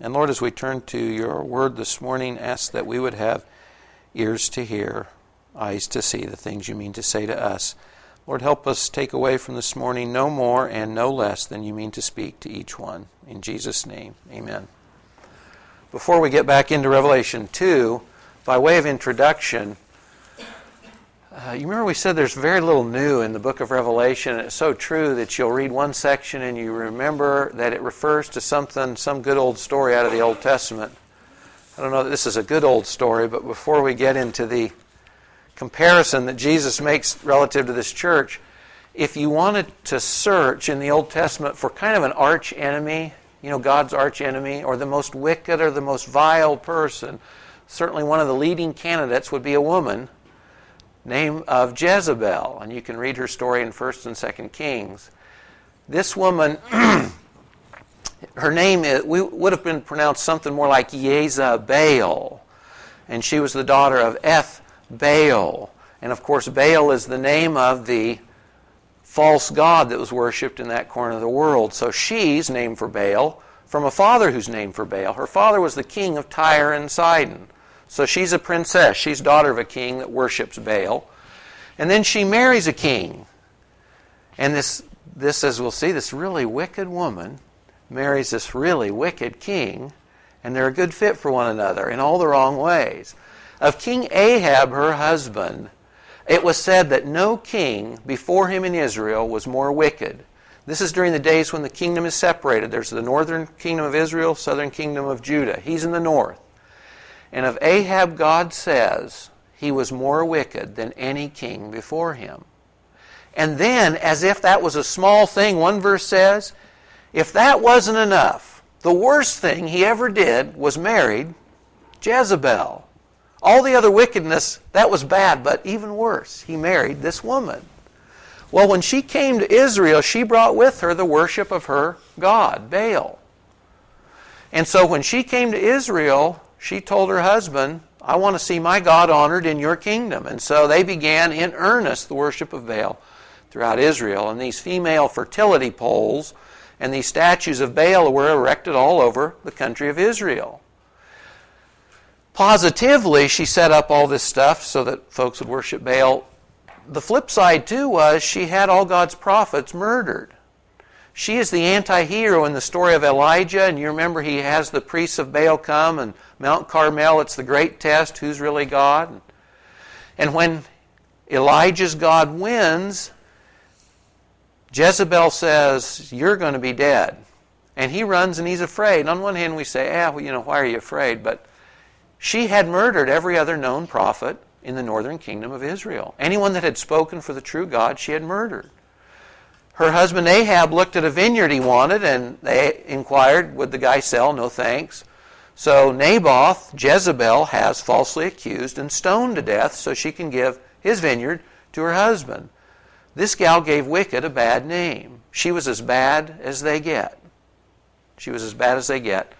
And Lord, as we turn to your word this morning, ask that we would have ears to hear, eyes to see the things you mean to say to us. Lord, help us take away from this morning no more and no less than you mean to speak to each one. In Jesus' name, amen. Before we get back into Revelation 2, by way of introduction, you remember we said there's very little new in the book of Revelation, and it's so true that you'll read one section and you remember that it refers to something, some good old story out of the Old Testament. I don't know that this is a good old story, but before we get into the comparison that Jesus makes relative to this church, if you wanted to search in the Old Testament for kind of an arch enemy, you know, God's arch enemy, or the most wicked or the most vile person, certainly one of the leading candidates would be a woman named of Jezebel, and you can read her story in 1st and 2nd Kings. This woman, her name would have been pronounced something more like Jezebel, and she was the daughter of Eth Baal. And of course, Baal is the name of the false god that was worshipped in that corner of the world. So she's named for Baal from a father who's named for Baal. Her father was the king of Tyre and Sidon. So she's a princess. She's daughter of a king that worships Baal. And then she marries a king. And this, as we'll see, this really wicked woman marries this really wicked king, and they're a good fit for one another in all the wrong ways. Of King Ahab, her husband, it was said that no king before him in Israel was more wicked. This is during the days when the kingdom is separated. There's the northern kingdom of Israel, southern kingdom of Judah. He's in the north. And of Ahab, God says he was more wicked than any king before him. And then, as if that was a small thing, one verse says, if that wasn't enough, the worst thing he ever did was married Jezebel. All the other wickedness, that was bad, but even worse, he married this woman. Well, when she came to Israel, she brought with her the worship of her god, Baal. And so when she came to Israel, she told her husband, I want to see my God honored in your kingdom. And so they began in earnest the worship of Baal throughout Israel. And these female fertility poles and these statues of Baal were erected all over the country of Israel. Positively, she set up all this stuff so that folks would worship Baal. The flip side, too, was she had all God's prophets murdered. She is the anti-hero in the story of Elijah, and you remember he has the priests of Baal come, and Mount Carmel, it's the great test, who's really God? And when Elijah's God wins, Jezebel says, you're going to be dead. And he runs and he's afraid. And on one hand we say, why are you afraid? But she had murdered every other known prophet in the northern kingdom of Israel. Anyone that had spoken for the true God, she had murdered. Her husband Ahab looked at a vineyard he wanted, and they inquired, would the guy sell? No thanks. So Naboth, Jezebel, has falsely accused and stoned to death so she can give his vineyard to her husband. This gal gave wicked a bad name. She was as bad as they get. She was as bad as they get.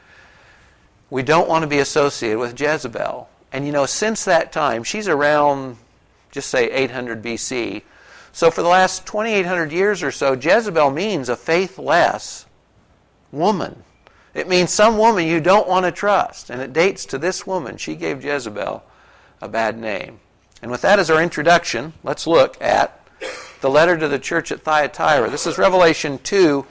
We don't want to be associated with Jezebel. And you know, since that time, she's around, just say, 800 BC. So for the last 2,800 years or so, Jezebel means a faithless woman. It means some woman you don't want to trust. And it dates to this woman. She gave Jezebel a bad name. And with that as our introduction, let's look at the letter to the church at Thyatira. This is Revelation 2.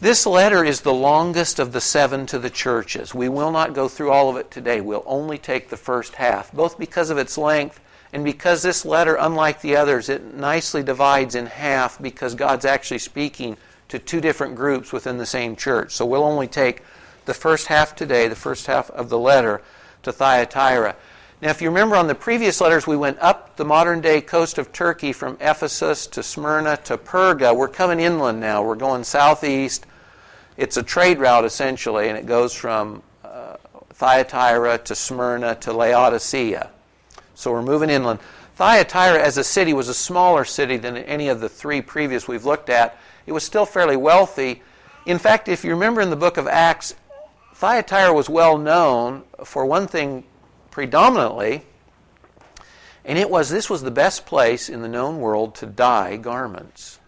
This letter is the longest of the 7 to the churches. We will not go through all of it today. We'll only take the first half, both because of its length and because this letter, unlike the others, it nicely divides in half because God's actually speaking to two different groups within the same church. So we'll only take the first half today, the first half of the letter to Thyatira. Now, if you remember on the previous letters, we went up the modern-day coast of Turkey from Ephesus to Smyrna to Perga. We're coming inland now. We're going southeast. It's a trade route, essentially, and it goes from Thyatira to Smyrna to Laodicea. So we're moving inland. Thyatira as a city was a smaller city than any of the three previous we've looked at. It was still fairly wealthy. In fact, if you remember in the book of Acts, Thyatira was well known for one thing, predominantly, and this was the best place in the known world to dye garments.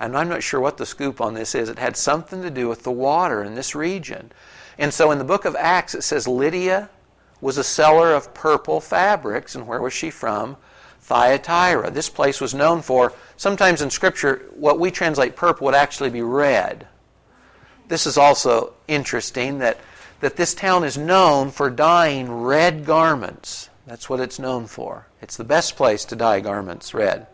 and I'm not sure what the scoop on this is. It had something to do with the water in this region. And so in the book of Acts, it says Lydia was a seller of purple fabrics. And where was she from? Thyatira. This place was known for, sometimes in Scripture, what we translate purple would actually be red. This is also interesting that this town is known for dyeing red garments. That's what it's known for. It's the best place to dye garments red.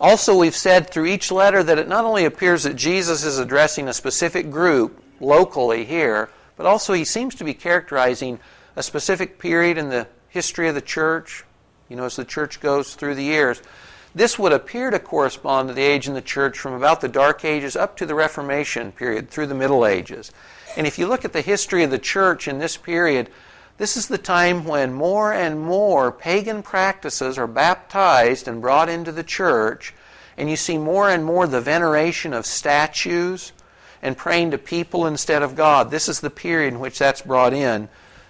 Also, we've said through each letter that it not only appears that Jesus is addressing a specific group locally here, but also he seems to be characterizing a specific period in the history of the church, you know, as the church goes through the years. This would appear to correspond to the age in the church from about the Dark Ages up to the Reformation period through the Middle Ages. And if you look at the history of the church in this period, this is the time when more and more pagan practices are baptized and brought into the church, and you see more and more the veneration of statues and praying to people instead of God. This is the period in which that's brought in,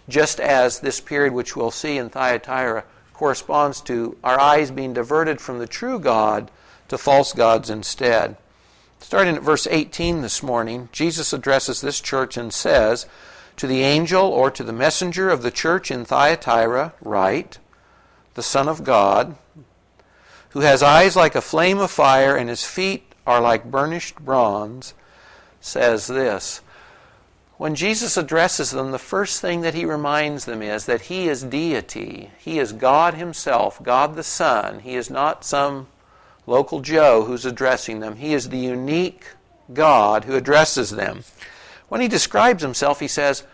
just as this period which we'll see in Thyatira corresponds to our eyes being diverted from the true God to false gods instead. Starting at verse 18 this morning, Jesus addresses this church and says, "To the angel or to the messenger of the church in Thyatira, write, the Son of God, who has eyes like a flame of fire and his feet are like burnished bronze, says this." When Jesus addresses them, the first thing that he reminds them is that he is deity. He is God himself, God the Son. He is not some local Joe who's addressing them. He is the unique God who addresses them. When he describes himself, he says,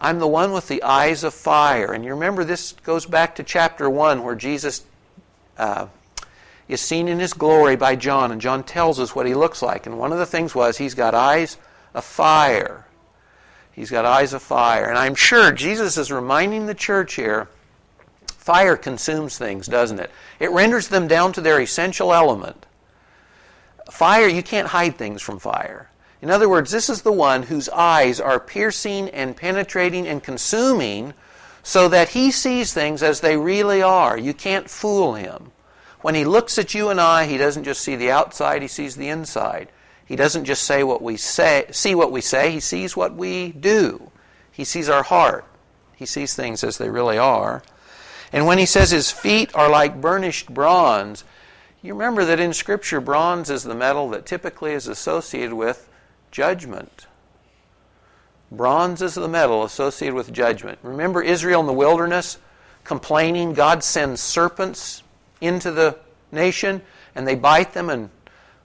"I'm the one with the eyes of fire." And you remember this goes back to chapter 1 where Jesus is seen in his glory by John. And John tells us what he looks like. And one of the things was he's got eyes of fire. He's got eyes of fire. And I'm sure Jesus is reminding the church here, fire consumes things, doesn't it? It renders them down to their essential element. Fire, you can't hide things from fire. In other words, this is the one whose eyes are piercing and penetrating and consuming so that he sees things as they really are. You can't fool him. When he looks at you and I, he doesn't just see the outside, he sees the inside. He doesn't just see what we say, he sees what we do. He sees our heart. He sees things as they really are. And when he says his feet are like burnished bronze, you remember that in Scripture, bronze is the metal that typically is associated with judgment. Bronze is the metal associated with judgment. Remember Israel in the wilderness complaining, God sends serpents into the nation and they bite them, and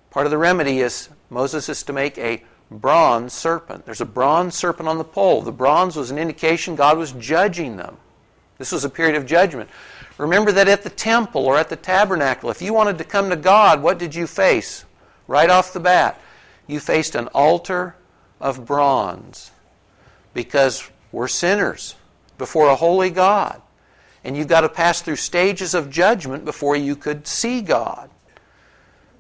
part of the remedy is Moses is to make a bronze serpent. There's a bronze serpent on the pole. The bronze was an indication God was judging them. This was a period of judgment. Remember that at the temple or at the tabernacle, if you wanted to come to God, what did you face right off the bat? You faced an altar of bronze because we're sinners before a holy God. And you've got to pass through stages of judgment before you could see God.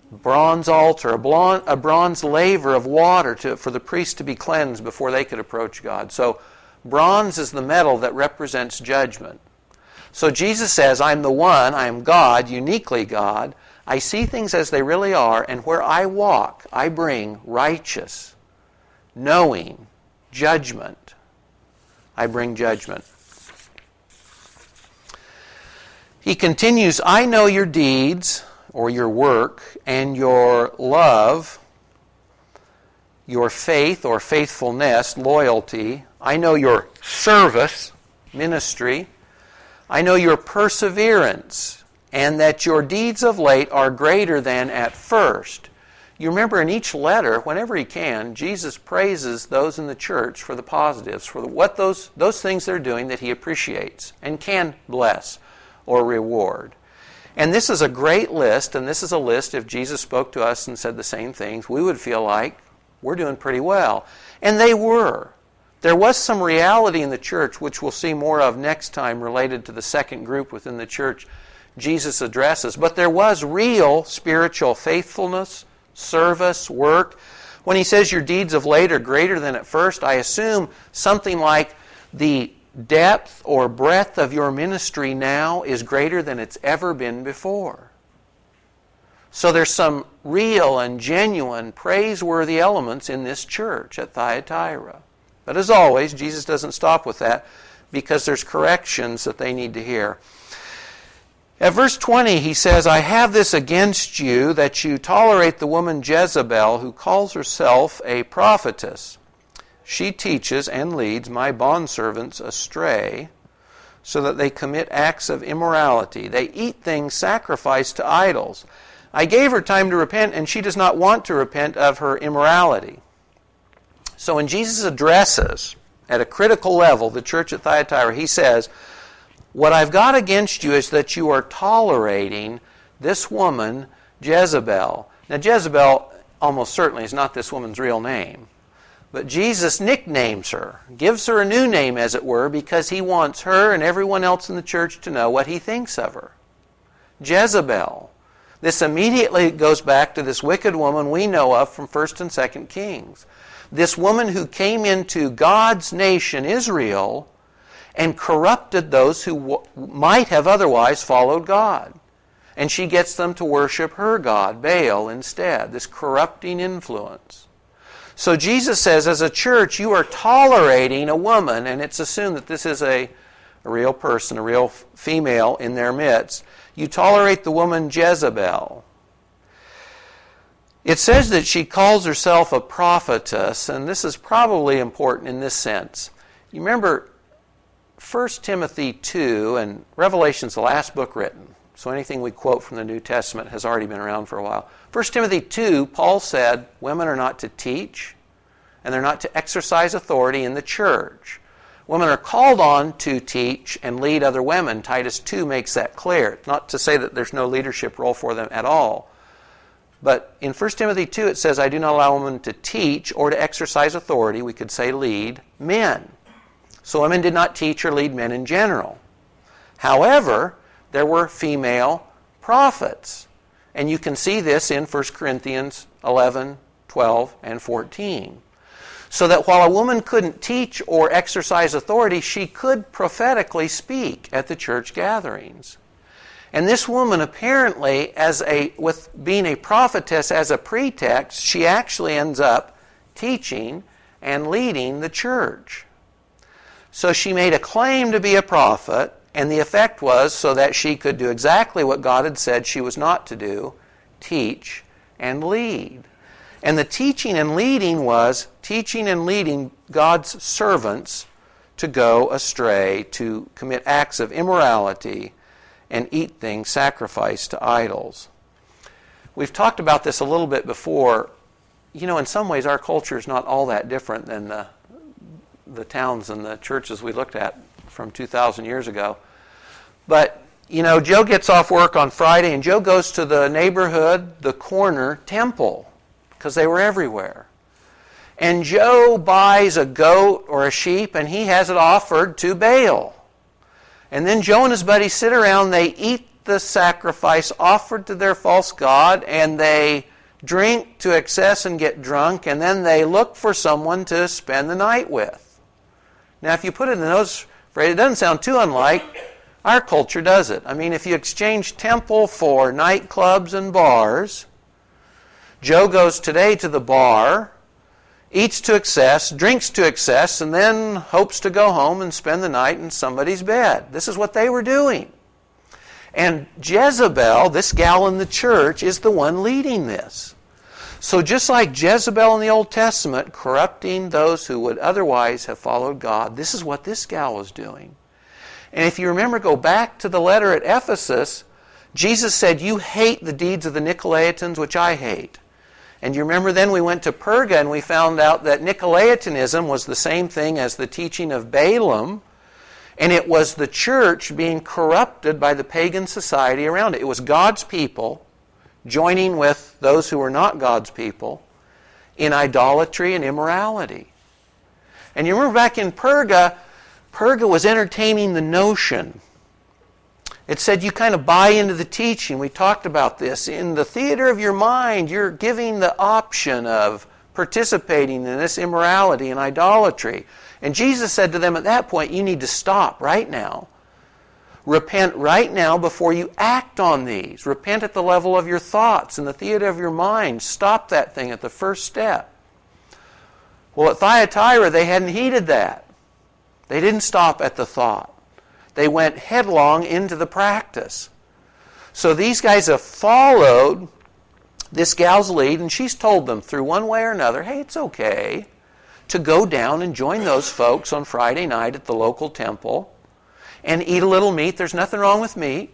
Bronze altar, a bronze laver of water for the priest to be cleansed before they could approach God. So bronze is the metal that represents judgment. So Jesus says, "I'm the one, I am God, uniquely God. I see things as they really are, and where I walk, I bring righteous, knowing, judgment." I bring judgment. He continues, "I know your deeds," or your work, "and your love, your faith," or faithfulness, loyalty. "I know your service," ministry. "I know your perseverance, and that your deeds of late are greater than at first." You remember in each letter, whenever he can, Jesus praises those in the church for the positives, for what those things they're doing that he appreciates and can bless or reward. And this is a great list, and this is a list, if Jesus spoke to us and said the same things, we would feel like we're doing pretty well. And they were. There was some reality in the church, which we'll see more of next time, related to the second group within the church Jesus addresses. But there was real spiritual faithfulness, service, work. When he says your deeds of late are greater than at first, I assume something like the depth or breadth of your ministry now is greater than it's ever been before. So there's some real and genuine praiseworthy elements in this church at Thyatira. But as always, Jesus doesn't stop with that because there's corrections that they need to hear. At verse 20, he says, I have this against you, that you tolerate the woman Jezebel, who calls herself a prophetess. She teaches and leads my bondservants astray, so that they commit acts of immorality. They eat things sacrificed to idols. I gave her time to repent, and she does not want to repent of her immorality. So when Jesus addresses, at a critical level, the church at Thyatira, he says, what I've got against you is that you are tolerating this woman, Jezebel. Now, Jezebel almost certainly is not this woman's real name. But Jesus nicknames her, gives her a new name, as it were, because he wants her and everyone else in the church to know what he thinks of her. Jezebel. This immediately goes back to this wicked woman we know of from 1 and 2 Kings. This woman who came into God's nation, Israel, and corrupted those who might have otherwise followed God. And she gets them to worship her god, Baal, instead. This corrupting influence. So Jesus says, as a church, you are tolerating a woman, and it's assumed that this is a real person, a real female in their midst. You tolerate the woman Jezebel. It says that she calls herself a prophetess, and this is probably important in this sense. You remember 1 Timothy 2, and Revelation's the last book written, so anything we quote from the New Testament has already been around for a while. 1 Timothy 2, Paul said women are not to teach, and they're not to exercise authority in the church. Women are called on to teach and lead other women. Titus 2 makes that clear. Not to say that there's no leadership role for them at all. But in 1 Timothy 2 it says, I do not allow women to teach or to exercise authority, we could say lead, men. So women did not teach or lead men in general. However, there were female prophets. And you can see this in 1 Corinthians 11, 12, and 14. So that while a woman couldn't teach or exercise authority, she could prophetically speak at the church gatherings. And this woman apparently, with being a prophetess as a pretext, she actually ends up teaching and leading the church. So she made a claim to be a prophet, and the effect was so that she could do exactly what God had said she was not to do, teach and lead. And the teaching and leading was teaching and leading God's servants to go astray, to commit acts of immorality, and eat things sacrificed to idols. We've talked about this a little bit before. You know, in some ways our culture is not all that different than the towns and the churches we looked at from 2,000 years ago. But, you know, Joe gets off work on Friday and Joe goes to the neighborhood, the corner temple, because they were everywhere. And Joe buys a goat or a sheep and he has it offered to Baal. And then Joe and his buddies sit around, they eat the sacrifice offered to their false god, and they drink to excess and get drunk, and then they look for someone to spend the night with. Now, if you put it in those phrases, it doesn't sound too unlike our culture, does it? I mean, if you exchange temple for nightclubs and bars, Joe goes today to the bar, eats to excess, drinks to excess, and then hopes to go home and spend the night in somebody's bed. This is what they were doing. And Jezebel, this gal in the church, is the one leading this. So just like Jezebel in the Old Testament, corrupting those who would otherwise have followed God, this is what this gal was doing. And if you remember, go back to the letter at Ephesus, Jesus said, you hate the deeds of the Nicolaitans, which I hate. And you remember then we went to Perga and we found out that Nicolaitanism was the same thing as the teaching of Balaam, and it was the church being corrupted by the pagan society around it. It was God's people joining with those who were not God's people in idolatry and immorality. And you remember back in Perga, Perga was entertaining the notion. It said you kind of buy into the teaching. We talked about this. In the theater of your mind, you're giving the option of participating in this immorality and idolatry. And Jesus said to them at that point, you need to stop right now. Repent right now before you act on these. Repent at the level of your thoughts, in the theater of your mind. Stop that thing at the first step. Well, at Thyatira, they hadn't heeded that. They didn't stop at the thought. They went headlong into the practice. So these guys have followed this gal's lead, and she's told them through one way or another, hey, it's okay to go down and join those folks on Friday night at the local temple and eat a little meat. There's nothing wrong with meat.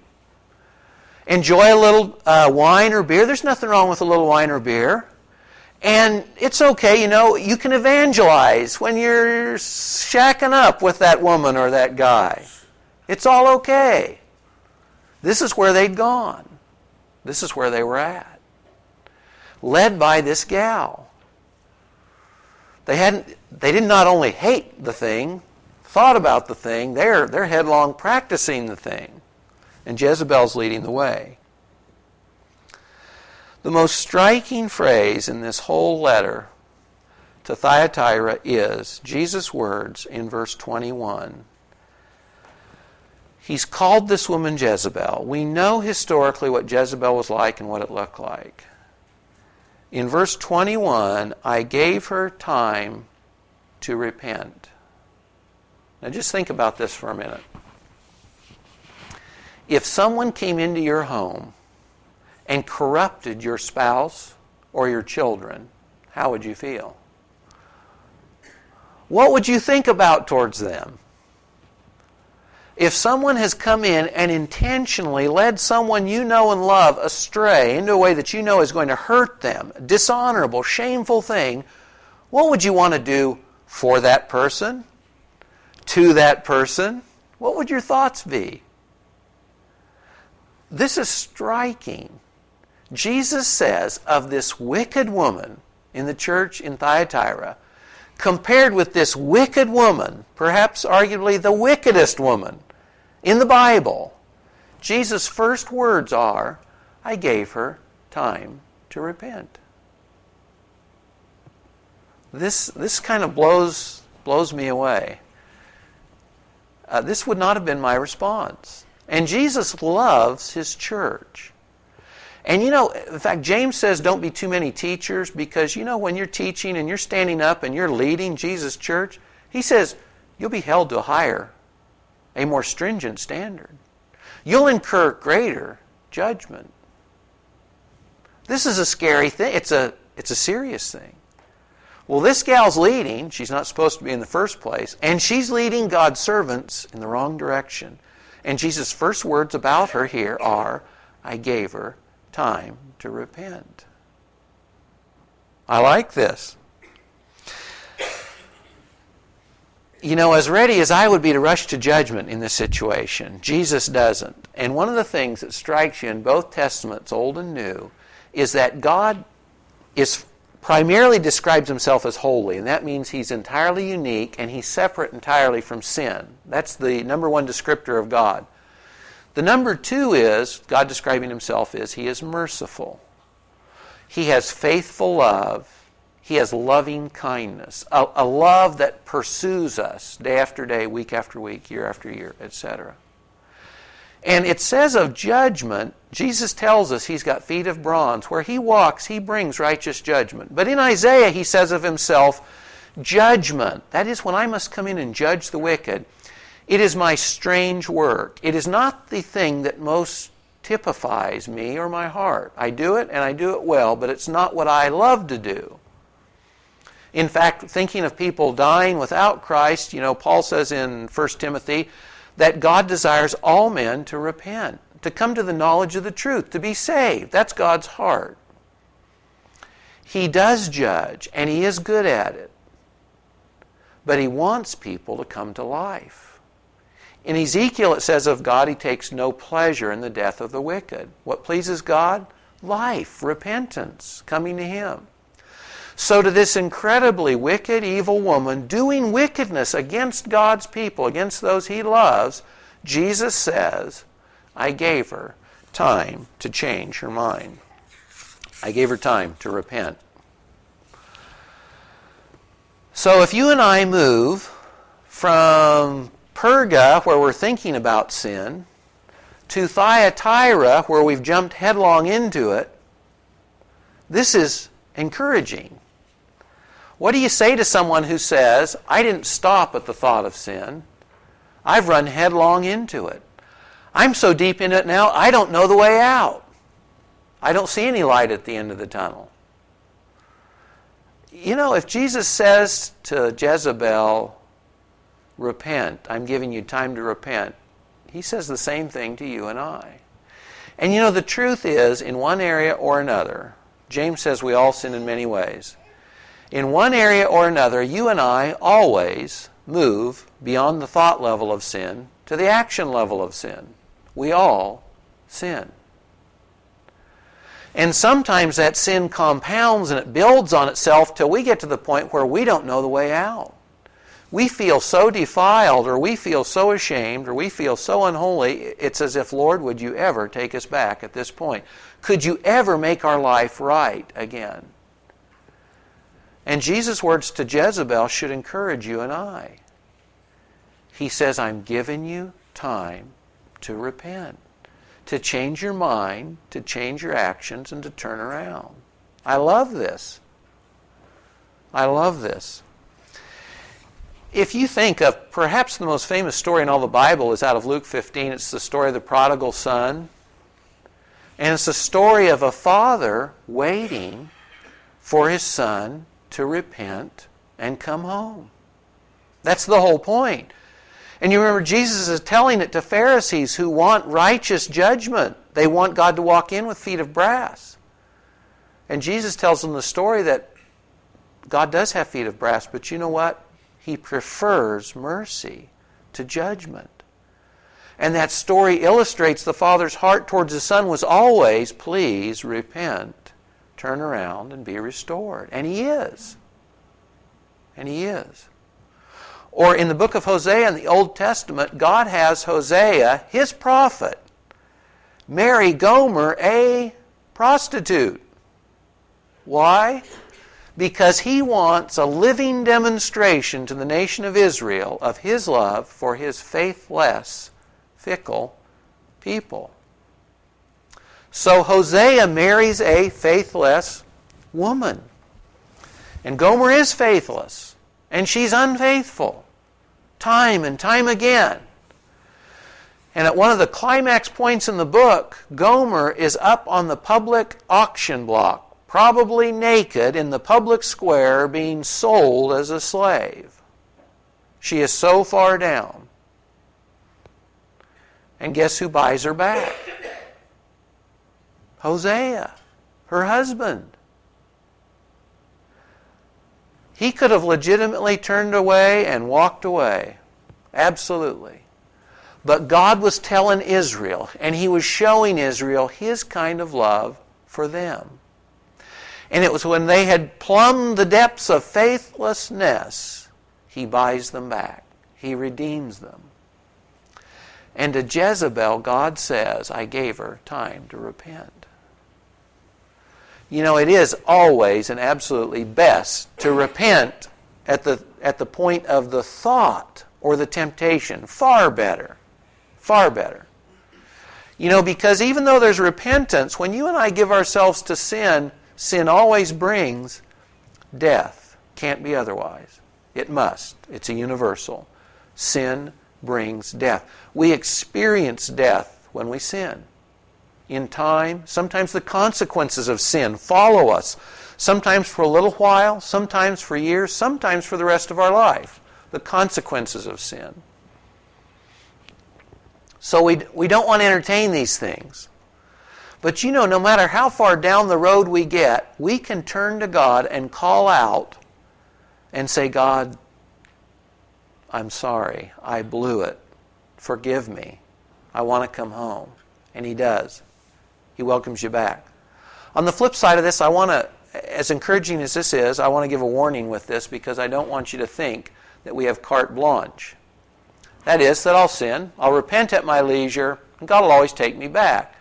Enjoy a little wine or beer. There's nothing wrong with a little wine or beer. And it's okay, you know, you can evangelize when you're shacking up with that woman or that guy. It's all okay. This is where they'd gone. This is where they were at. Led by this gal. They didn't not only hate the thing, thought about the thing, they're headlong practicing the thing. And Jezebel's leading the way. The most striking phrase in this whole letter to Thyatira is Jesus' words in verse 21. He's called this woman Jezebel. We know historically what Jezebel was like and what it looked like. In verse 21, I gave her time to repent. Now just think about this for a minute. If someone came into your home and corrupted your spouse or your children, how would you feel? What would you think about towards them? If someone has come in and intentionally led someone you know and love astray into a way that you know is going to hurt them, a dishonorable, shameful thing, what would you want to do for that person? To that person? What would your thoughts be? This is striking. Jesus says of this wicked woman in the church in Thyatira, compared with this wicked woman, perhaps arguably the wickedest woman in the Bible, Jesus' first words are, I gave her time to repent. This kind of blows me away. This would not have been my response. And Jesus loves his church. And you know, in fact, James says don't be too many teachers because, you know, when you're teaching and you're standing up and you're leading Jesus' church, he says you'll be held to a more stringent standard. You'll incur greater judgment. This is a scary thing. It's a serious thing. Well, this gal's leading. She's not supposed to be in the first place. And she's leading God's servants in the wrong direction. And Jesus' first words about her here are, I gave her time to repent. I like this. You know, as ready as I would be to rush to judgment in this situation, Jesus doesn't. And one of the things that strikes you in both Testaments, Old and New, is that God primarily describes himself as holy, and that means he's entirely unique and he's separate entirely from sin. That's the number one descriptor of God. The number two is, God describing himself is, he is merciful. He has faithful love. He has loving kindness, a love that pursues us day after day, week after week, year after year, etc. And it says of judgment, Jesus tells us he's got feet of bronze. Where he walks, he brings righteous judgment. But in Isaiah, he says of himself, judgment. That is when I must come in and judge the wicked. It is my strange work. It is not the thing that most typifies me or my heart. I do it, and I do it well, but it's not what I love to do. In fact, thinking of people dying without Christ, you know, Paul says in 1 Timothy, that God desires all men to repent, to come to the knowledge of the truth, to be saved. That's God's heart. He does judge, and he is good at it. But he wants people to come to life. In Ezekiel, it says of God, he takes no pleasure in the death of the wicked. What pleases God? Life, repentance, coming to him. So to this incredibly wicked, evil woman doing wickedness against God's people, against those he loves, Jesus says, I gave her time to change her mind. I gave her time to repent. So if you and I move from Perga, where we're thinking about sin, to Thyatira, where we've jumped headlong into it, this is encouraging. What do you say to someone who says, I didn't stop at the thought of sin. I've run headlong into it. I'm so deep in it now, I don't know the way out. I don't see any light at the end of the tunnel. You know, if Jesus says to Jezebel, repent, I'm giving you time to repent, he says the same thing to you and I. And you know, the truth is, in one area or another, James says we all sin in many ways. In one area or another, you and I always move beyond the thought level of sin to the action level of sin. We all sin. And sometimes that sin compounds and it builds on itself till we get to the point where we don't know the way out. We feel so defiled, or we feel so ashamed, or we feel so unholy, it's as if, Lord, would you ever take us back at this point? Could you ever make our life right again? And Jesus' words to Jezebel should encourage you and I. He says, I'm giving you time to repent, to change your mind, to change your actions, and to turn around. I love this. I love this. If you think of perhaps the most famous story in all the Bible is out of Luke 15. It's the story of the prodigal son. And it's the story of a father waiting for his son to repent and come home. That's the whole point. And you remember Jesus is telling it to Pharisees who want righteous judgment. They want God to walk in with feet of brass. And Jesus tells them the story that God does have feet of brass, but you know what? He prefers mercy to judgment. And that story illustrates the Father's heart towards His Son was always, please repent, turn around, and be restored. And He is. And He is. Or in the book of Hosea in the Old Testament, God has Hosea, His prophet, marry Gomer, a prostitute. Why? Because He wants a living demonstration to the nation of Israel of His love for His faithless, fickle people. So Hosea marries a faithless woman. And Gomer is faithless. And she's unfaithful. Time and time again. And at one of the climax points in the book, Gomer is up on the public auction block, probably naked in the public square, being sold as a slave. She is so far down. And guess who buys her back? Hosea, her husband. He could have legitimately turned away and walked away. Absolutely. But God was telling Israel, and He was showing Israel His kind of love for them. And it was when they had plumbed the depths of faithlessness, He buys them back. He redeems them. And to Jezebel, God says, I gave her time to repent. You know, it is always and absolutely best to repent at the point of the thought or the temptation. Far better. Far better. You know, because even though there's repentance, when you and I give ourselves to sin, sin always brings death. Can't be otherwise. It must. It's a universal. Sin brings death. We experience death when we sin. In time, sometimes the consequences of sin follow us. Sometimes for a little while, sometimes for years, sometimes for the rest of our life. The consequences of sin. So we don't want to entertain these things. But you know, no matter how far down the road we get, we can turn to God and call out and say, God, I'm sorry. I blew it. Forgive me. I want to come home. And He does. He welcomes you back. On the flip side of this, I want to, as encouraging as this is, I want to give a warning with this because I don't want you to think that we have carte blanche. That is, that I'll sin, I'll repent at my leisure, and God will always take me back.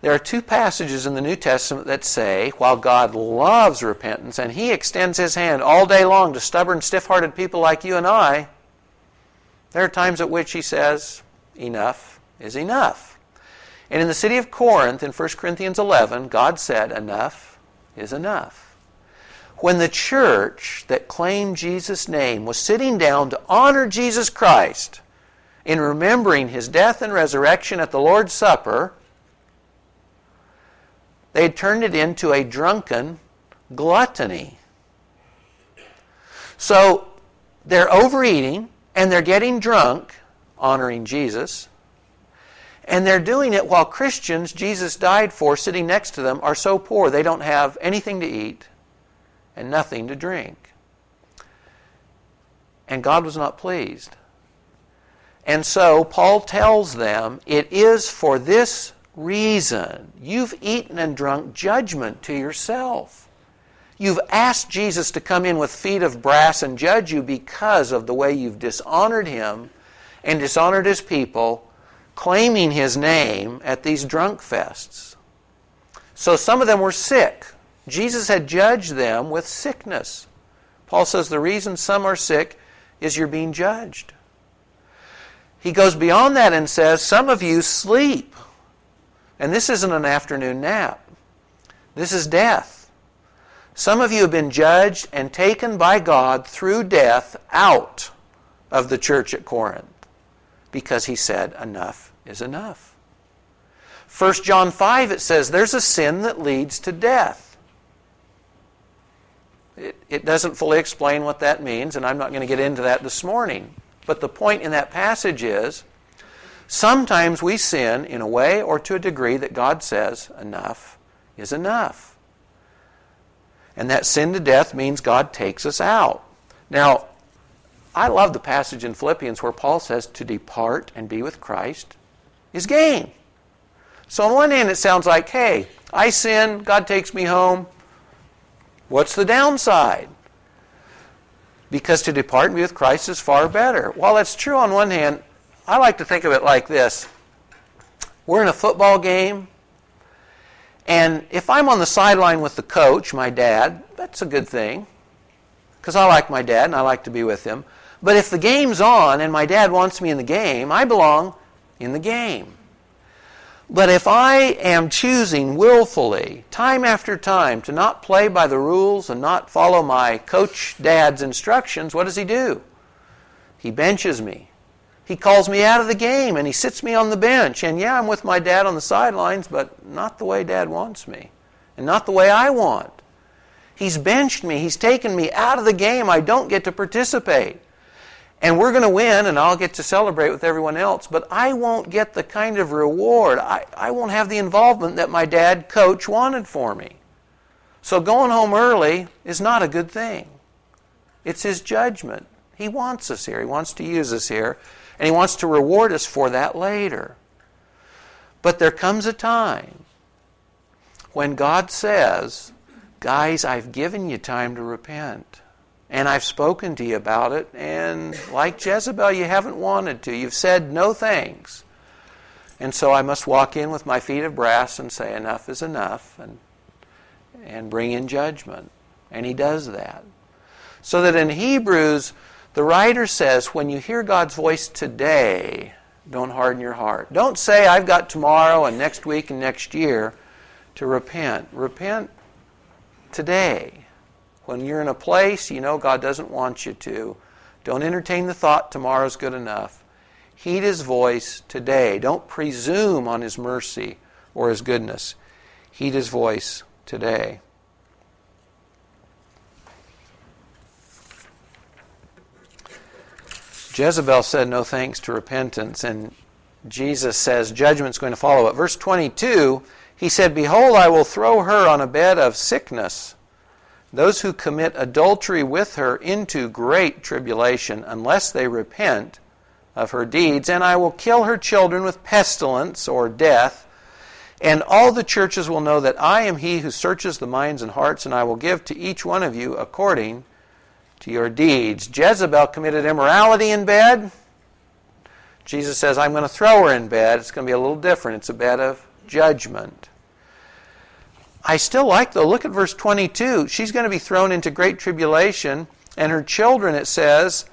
There are two passages in the New Testament that say, while God loves repentance and He extends His hand all day long to stubborn, stiff-hearted people like you and I, there are times at which He says, enough is enough. And in the city of Corinth, in 1 Corinthians 11, God said, enough is enough. When the church that claimed Jesus' name was sitting down to honor Jesus Christ in remembering his death and resurrection at the Lord's Supper, they had turned it into a drunken gluttony. So they're overeating and they're getting drunk, honoring Jesus. And they're doing it while Christians Jesus died for, sitting next to them, are so poor they don't have anything to eat and nothing to drink. And God was not pleased. And so Paul tells them, it is for this reason you've eaten and drunk judgment to yourself. You've asked Jesus to come in with feet of brass and judge you because of the way you've dishonored him and dishonored his people, claiming his name at these drunk fests. So some of them were sick. Jesus had judged them with sickness. Paul says the reason some are sick is you're being judged. He goes beyond that and says, some of you sleep. And this isn't an afternoon nap. This is death. Some of you have been judged and taken by God through death out of the church at Corinth, because he said, enough is enough. 1 John 5, it says, there's a sin that leads to death. It doesn't fully explain what that means, and I'm not going to get into that this morning. But the point in that passage is, sometimes we sin in a way or to a degree that God says, enough is enough. And that sin to death means God takes us out. Now, I love the passage in Philippians where Paul says to depart and be with Christ is gain. So on one hand it sounds like, hey, I sin, God takes me home. What's the downside? Because to depart and be with Christ is far better. While that's true on one hand, I like to think of it like this. We're in a football game, and if I'm on the sideline with the coach, my dad, that's a good thing, because I like my dad and I like to be with him. But if the game's on and my dad wants me in the game, I belong in the game. But if I am choosing willfully, time after time, to not play by the rules and not follow my coach dad's instructions, what does he do? He benches me. He calls me out of the game and he sits me on the bench. And yeah, I'm with my dad on the sidelines, but not the way dad wants me and not the way I want. He's benched me. He's taken me out of the game. I don't get to participate. And we're going to win, and I'll get to celebrate with everyone else, but I won't get the kind of reward. I won't have the involvement that my dad coach wanted for me. So going home early is not a good thing. It's his judgment. He wants us here. He wants to use us here, and he wants to reward us for that later. But there comes a time when God says, guys, I've given you time to repent. And I've spoken to you about it, and like Jezebel, you haven't wanted to. You've said no thanks. And so I must walk in with my feet of brass and say enough is enough and bring in judgment. And he does that. So that in Hebrews, the writer says, when you hear God's voice today, don't harden your heart. Don't say, I've got tomorrow and next week and next year to repent. Repent today. When you're in a place you know God doesn't want you to, don't entertain the thought tomorrow's good enough. Heed his voice today. Don't presume on his mercy or his goodness. Heed his voice today. Jezebel said no thanks to repentance, and Jesus says judgment's going to follow it. Verse 22, he said, behold, I will throw her on a bed of sickness, those who commit adultery with her into great tribulation, unless they repent of her deeds. And I will kill her children with pestilence or death. And all the churches will know that I am he who searches the minds and hearts, and I will give to each one of you according to your deeds. Jezebel committed immorality in bed. Jesus says, I'm going to throw her in bed. It's going to be a little different. It's a bed of judgment. I still like, though, look at verse 22. She's going to be thrown into great tribulation, and her children, it says,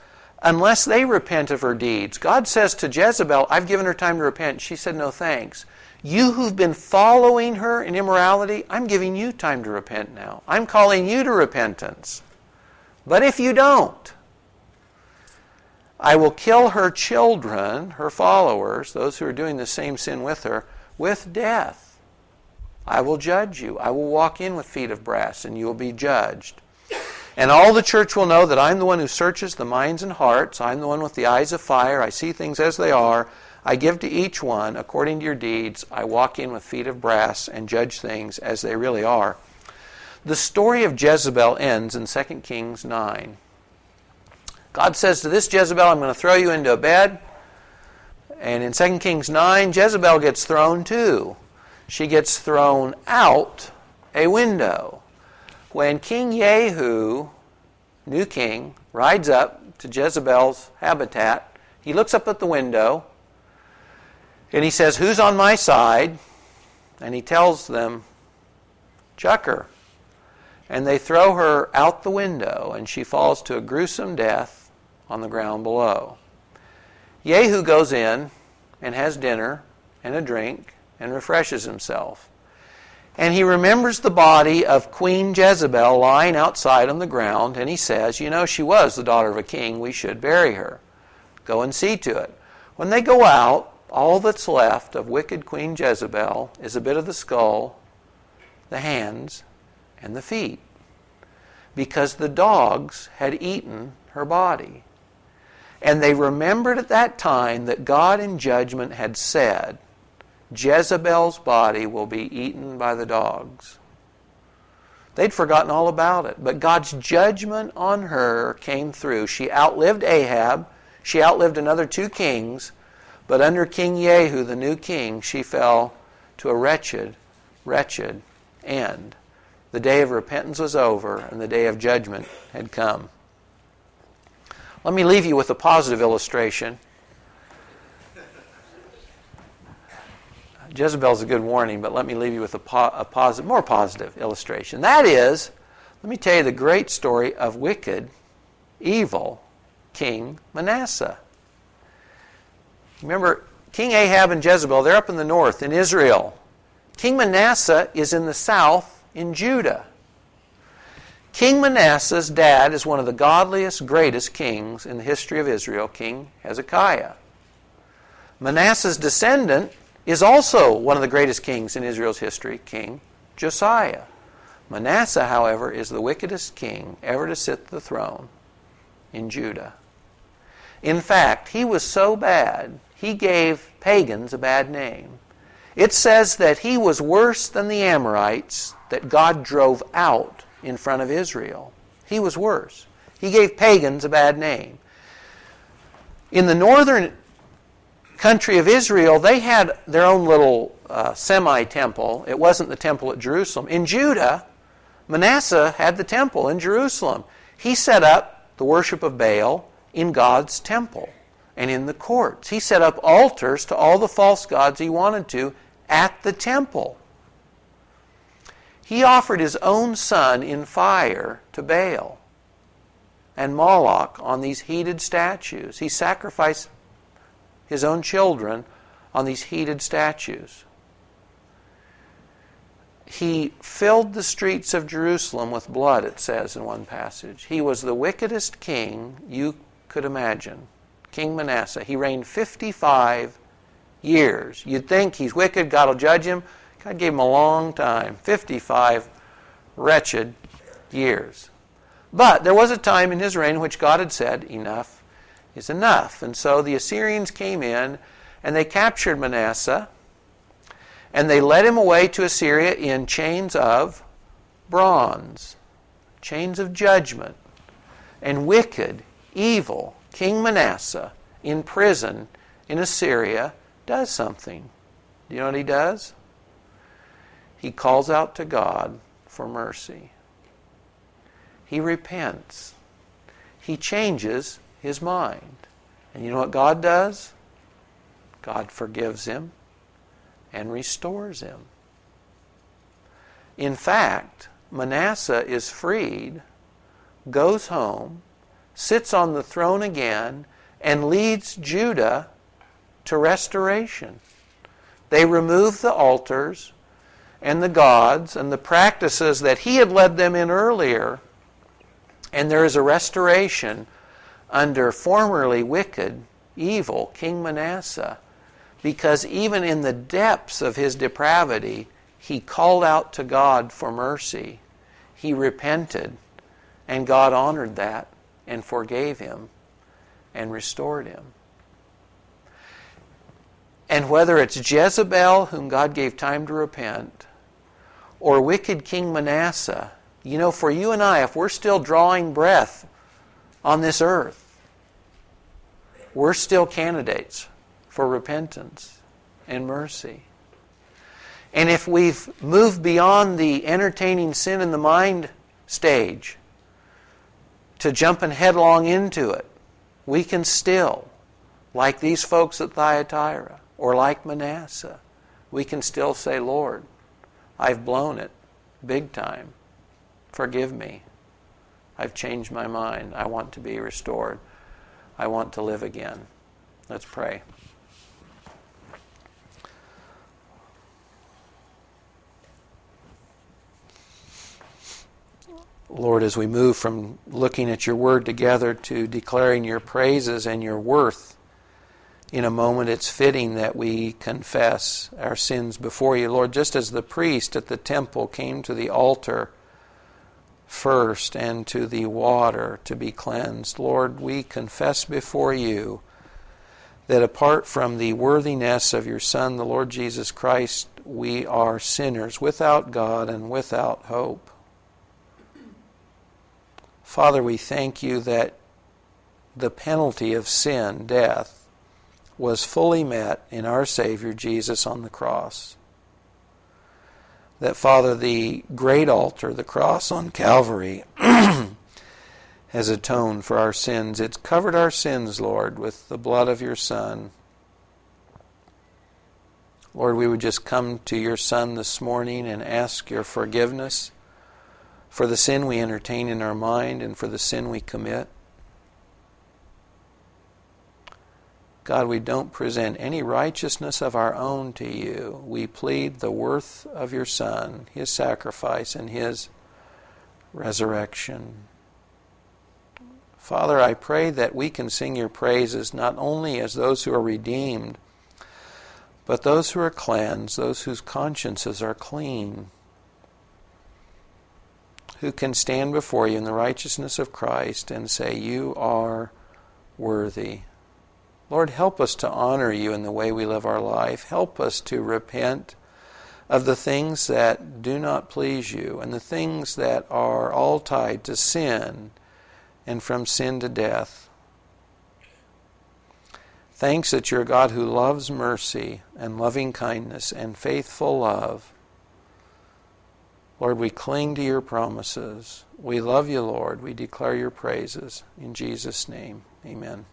unless they repent of her deeds. God says to Jezebel, I've given her time to repent. She said, no thanks. You who've been following her in immorality, I'm giving you time to repent now. I'm calling you to repentance. But if you don't, I will kill her children, her followers, those who are doing the same sin with her, with death. I will judge you. I will walk in with feet of brass, and you will be judged. And all the church will know that I'm the one who searches the minds and hearts. I'm the one with the eyes of fire. I see things as they are. I give to each one according to your deeds. I walk in with feet of brass and judge things as they really are. The story of Jezebel ends in 2 Kings 9. God says to this Jezebel, I'm going to throw you into a bed. And in 2 Kings 9, Jezebel gets thrown too. She gets thrown out a window. When King Jehu, new king, rides up to Jezebel's habitat, he looks up at the window and he says, who's on my side? And he tells them, chuck her. And they throw her out the window, and she falls to a gruesome death on the ground below. Jehu goes in and has dinner and a drink and refreshes himself. And he remembers the body of Queen Jezebel lying outside on the ground, and he says, you know, she was the daughter of a king. We should bury her. Go and see to it. When they go out, all that's left of wicked Queen Jezebel is a bit of the skull, the hands, and the feet, because the dogs had eaten her body. And they remembered at that time that God in judgment had said, Jezebel's body will be eaten by the dogs. They'd forgotten all about it, but God's judgment on her came through. She outlived Ahab. She outlived another two kings, but under King Jehu, the new king, she fell to a wretched, wretched end. The day of repentance was over, and the day of judgment had come. Let me leave you with a positive illustration. Jezebel's a good warning, but let me leave you with a more positive illustration. That is, let me tell you the great story of wicked, evil King Manasseh. Remember, King Ahab and Jezebel, they're up in the north in Israel. King Manasseh is in the south in Judah. King Manasseh's dad is one of the godliest, greatest kings in the history of Israel, King Hezekiah. Manasseh's descendant is also one of the greatest kings in Israel's history, King Josiah. Manasseh, however, is the wickedest king ever to sit the throne in Judah. In fact, he was so bad, he gave pagans a bad name. It says that he was worse than the Amorites that God drove out in front of Israel. He was worse. He gave pagans a bad name. In the northern country of Israel, they had their own little semi-temple. It wasn't the temple at Jerusalem. In Judah, Manasseh had the temple in Jerusalem. He set up the worship of Baal in God's temple and in the courts. He set up altars to all the false gods he wanted to at the temple. He offered his own son in fire to Baal and Moloch on these heated statues. He sacrificed his own children on these heated statues. He filled the streets of Jerusalem with blood, it says in one passage. He was the wickedest king you could imagine, King Manasseh. He reigned 55 years. You'd think he's wicked, God will judge him. God gave him a long time, 55 wretched years. But there was a time in his reign in which God had said, enough is enough. And so the Assyrians came in and they captured Manasseh and they led him away to Assyria in chains of bronze, chains of judgment. And wicked, evil King Manasseh in prison in Assyria does something. Do you know what he does? He calls out to God for mercy. He repents. He changes his mind. And you know what God does? God forgives him and restores him. In fact, Manasseh is freed, goes home, sits on the throne again and leads Judah to restoration. They remove the altars and the gods and the practices that he had led them in earlier, and there is a restoration under formerly wicked, evil King Manasseh, because even in the depths of his depravity, he called out to God for mercy. He repented, and God honored that and forgave him and restored him. And whether it's Jezebel, whom God gave time to repent, or wicked King Manasseh, you know, for you and I, if we're still drawing breath on this earth, we're still candidates for repentance and mercy. And if we've moved beyond the entertaining sin in the mind stage to jumping headlong into it, we can still, like these folks at Thyatira or like Manasseh, we can still say, Lord, I've blown it big time. Forgive me. I've changed my mind. I want to be restored. I want to live again. Let's pray. Lord, as we move from looking at your word together to declaring your praises and your worth in a moment, it's fitting that we confess our sins before you. Lord, just as the priest at the temple came to the altar first and to the water to be cleansed, Lord, we confess before you that apart from the worthiness of your Son, the Lord Jesus Christ, we are sinners without God and without hope. Father, we thank you that the penalty of sin, death, was fully met in our Savior Jesus on the cross. That, Father, the great altar, the cross on Calvary, has atoned for our sins. It's covered our sins, Lord, with the blood of your Son. Lord, we would just come to your Son this morning and ask your forgiveness for the sin we entertain in our mind and for the sin we commit. God, we don't present any righteousness of our own to you. We plead the worth of your Son, his sacrifice, and his resurrection. Father, I pray that we can sing your praises not only as those who are redeemed, but those who are cleansed, those whose consciences are clean, who can stand before you in the righteousness of Christ and say, you are worthy. Lord, help us to honor you in the way we live our life. Help us to repent of the things that do not please you and the things that are all tied to sin and from sin to death. Thanks that you're a God who loves mercy and loving kindness and faithful love. Lord, we cling to your promises. We love you, Lord. We declare your praises. In Jesus' name, amen.